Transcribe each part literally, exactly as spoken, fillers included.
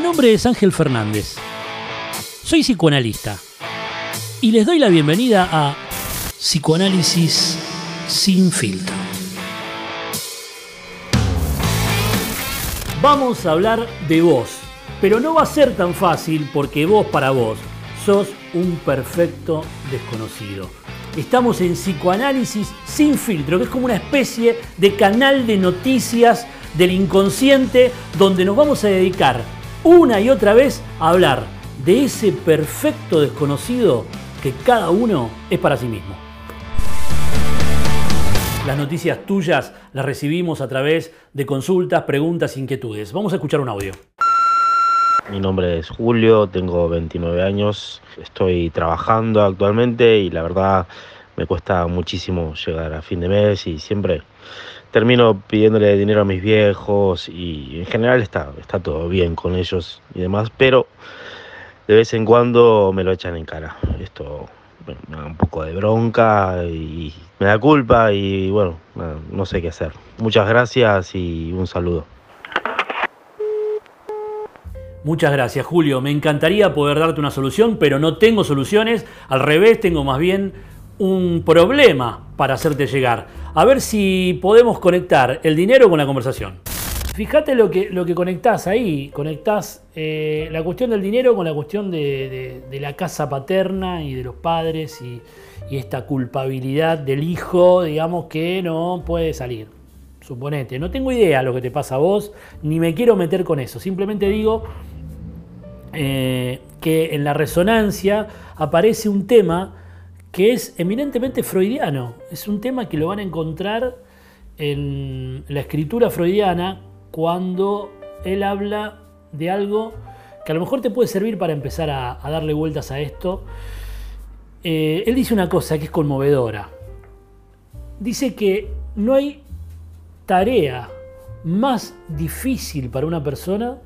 Mi nombre es Ángel Fernández, soy psicoanalista y les doy la bienvenida a Psicoanálisis sin filtro. Vamos a hablar de vos, pero no va a ser tan fácil porque vos para vos sos un perfecto desconocido. Estamos en Psicoanálisis sin filtro, que es como una especie de canal de noticias del inconsciente donde nos vamos a dedicar una y otra vez a hablar de ese perfecto desconocido que cada uno es para sí mismo. Las noticias tuyas las recibimos a través de consultas, preguntas, inquietudes. Vamos a escuchar un audio. Mi nombre es Julio, tengo veintinueve años, estoy trabajando actualmente y la verdad me cuesta muchísimo llegar a fin de mes y siempre termino pidiéndole dinero a mis viejos y en general está, está todo bien con ellos y demás, pero de vez en cuando me lo echan en cara. Esto bueno, me da un poco de bronca y me da culpa y bueno, no, no sé qué hacer. Muchas gracias y un saludo. Muchas gracias, Julio. Me encantaría poder darte una solución, pero no tengo soluciones. Al revés, tengo más bien un problema para hacerte llegar. A ver si podemos conectar el dinero con la conversación. Fíjate lo que, lo que conectás ahí. Conectás eh, la cuestión del dinero con la cuestión de, de, de la casa paterna y de los padres y, y esta culpabilidad del hijo, digamos, que no puede salir. Suponete. No tengo idea lo que te pasa a vos, ni me quiero meter con eso. Simplemente digo eh, que en la resonancia aparece un tema que es eminentemente freudiano. Es un tema que lo van a encontrar en la escritura freudiana cuando él habla de algo que a lo mejor te puede servir para empezar a, a darle vueltas a esto. Eh, él dice una cosa que es conmovedora. Dice que no hay tarea más difícil para una persona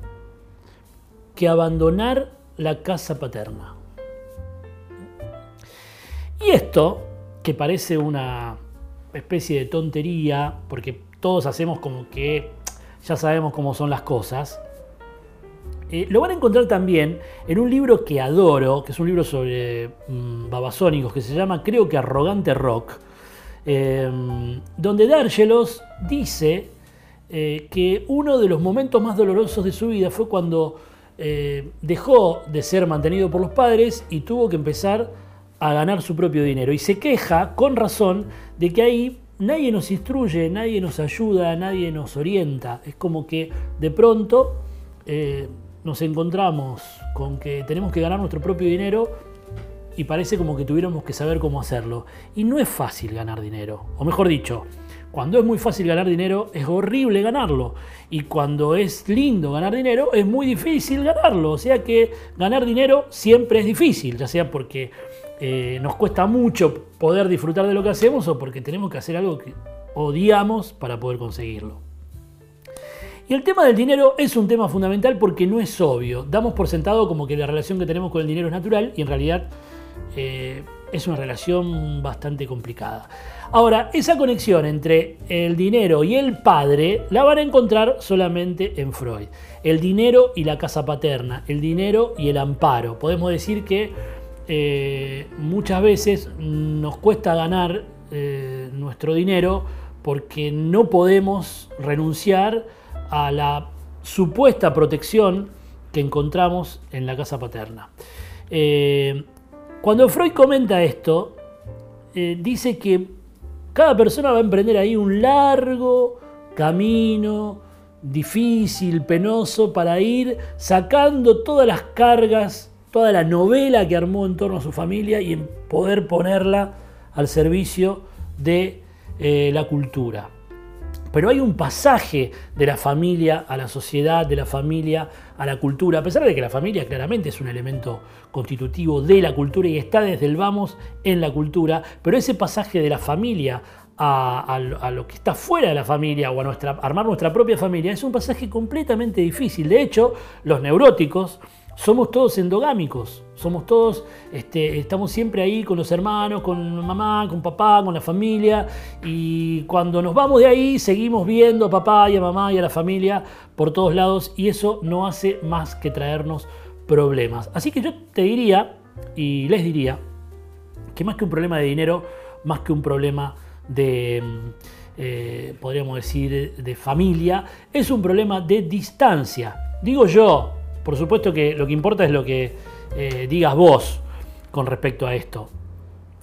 que abandonar la casa paterna. Y esto, que parece una especie de tontería, porque todos hacemos como que ya sabemos cómo son las cosas, eh, lo van a encontrar también en un libro que adoro, que es un libro sobre mmm, Babasónicos, que se llama, creo que, Arrogante Rock, eh, donde Dárgelos dice eh, que uno de los momentos más dolorosos de su vida fue cuando eh, dejó de ser mantenido por los padres y tuvo que empezar a ganar su propio dinero, y se queja con razón de que ahí nadie nos instruye, nadie nos ayuda, nadie nos orienta. Es como que de pronto eh, nos encontramos con que tenemos que ganar nuestro propio dinero y parece como que tuviéramos que saber cómo hacerlo. Y no es fácil ganar dinero, o mejor dicho, cuando es muy fácil ganar dinero es horrible ganarlo, y cuando es lindo ganar dinero es muy difícil ganarlo. O sea que ganar dinero siempre es difícil, ya sea porque Eh, nos cuesta mucho poder disfrutar de lo que hacemos o porque tenemos que hacer algo que odiamos para poder conseguirlo. Y el tema del dinero es un tema fundamental porque no es obvio. Damos por sentado como que la relación que tenemos con el dinero es natural y en realidad eh, es una relación bastante complicada. Ahora, esa conexión entre el dinero y el padre la van a encontrar solamente en Freud. El dinero y la casa paterna, el dinero y el amparo. Podemos decir que Eh, muchas veces nos cuesta ganar eh, nuestro dinero porque no podemos renunciar a la supuesta protección que encontramos en la casa paterna. Eh, cuando Freud comenta esto, eh, dice que cada persona va a emprender ahí un largo camino difícil, penoso, para ir sacando todas las cargas, toda la novela que armó en torno a su familia y en poder ponerla al servicio de eh, la cultura. Pero hay un pasaje de la familia a la sociedad, de la familia a la cultura, a pesar de que la familia claramente es un elemento constitutivo de la cultura y está desde el vamos en la cultura, pero ese pasaje de la familia A, a, a lo que está fuera de la familia o a nuestra, armar nuestra propia familia es un pasaje completamente difícil. De hecho, los neuróticos somos todos endogámicos, somos todos, este, estamos siempre ahí con los hermanos, con mamá, con papá, con la familia, y cuando nos vamos de ahí seguimos viendo a papá y a mamá y a la familia por todos lados, y eso no hace más que traernos problemas. Así que yo te diría, y les diría, que más que un problema de dinero, más que un problema de, eh, podríamos decir, de familia, es un problema de distancia. Digo yo, por supuesto que lo que importa es lo que eh, digas vos con respecto a esto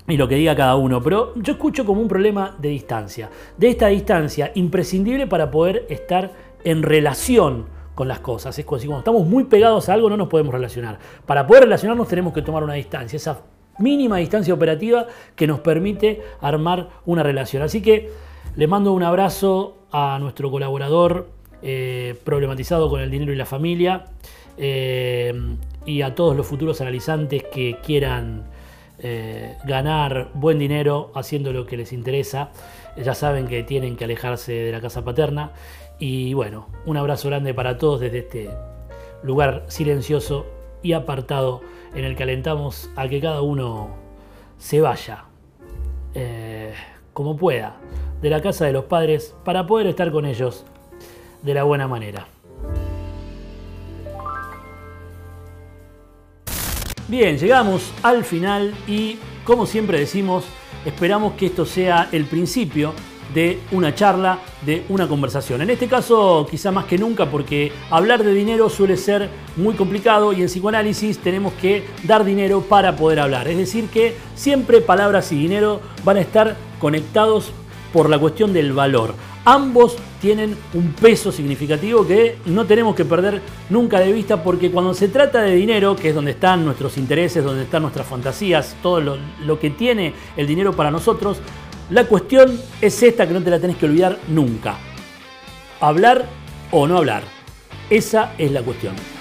y lo que diga cada uno, pero yo escucho como un problema de distancia, de esta distancia imprescindible para poder estar en relación con las cosas. Es cuando estamos muy pegados a algo no nos podemos relacionar. Para poder relacionarnos tenemos que tomar una distancia, esa mínima distancia operativa que nos permite armar una relación. Así que le mando un abrazo a nuestro colaborador eh, problematizado con el dinero y la familia, eh, y a todos los futuros analizantes que quieran eh, ganar buen dinero haciendo lo que les interesa. Ya saben que tienen que alejarse de la casa paterna. Y bueno, un abrazo grande para todos desde este lugar silencioso y apartado en el que alentamos a que cada uno se vaya eh, como pueda de la casa de los padres para poder estar con ellos de la buena manera. Bien, llegamos al final y, como siempre decimos, esperamos que esto sea el principio de una charla, de una conversación. En este caso, quizá más que nunca, porque hablar de dinero suele ser muy complicado y en psicoanálisis tenemos que dar dinero para poder hablar. Es decir que siempre palabras y dinero van a estar conectados por la cuestión del valor. Ambos tienen un peso significativo que no tenemos que perder nunca de vista, porque cuando se trata de dinero, que es donde están nuestros intereses, donde están nuestras fantasías, todo lo, lo que tiene el dinero para nosotros, la cuestión es esta, que no te la tenés que olvidar nunca. ¿Hablar o no hablar? Esa es la cuestión.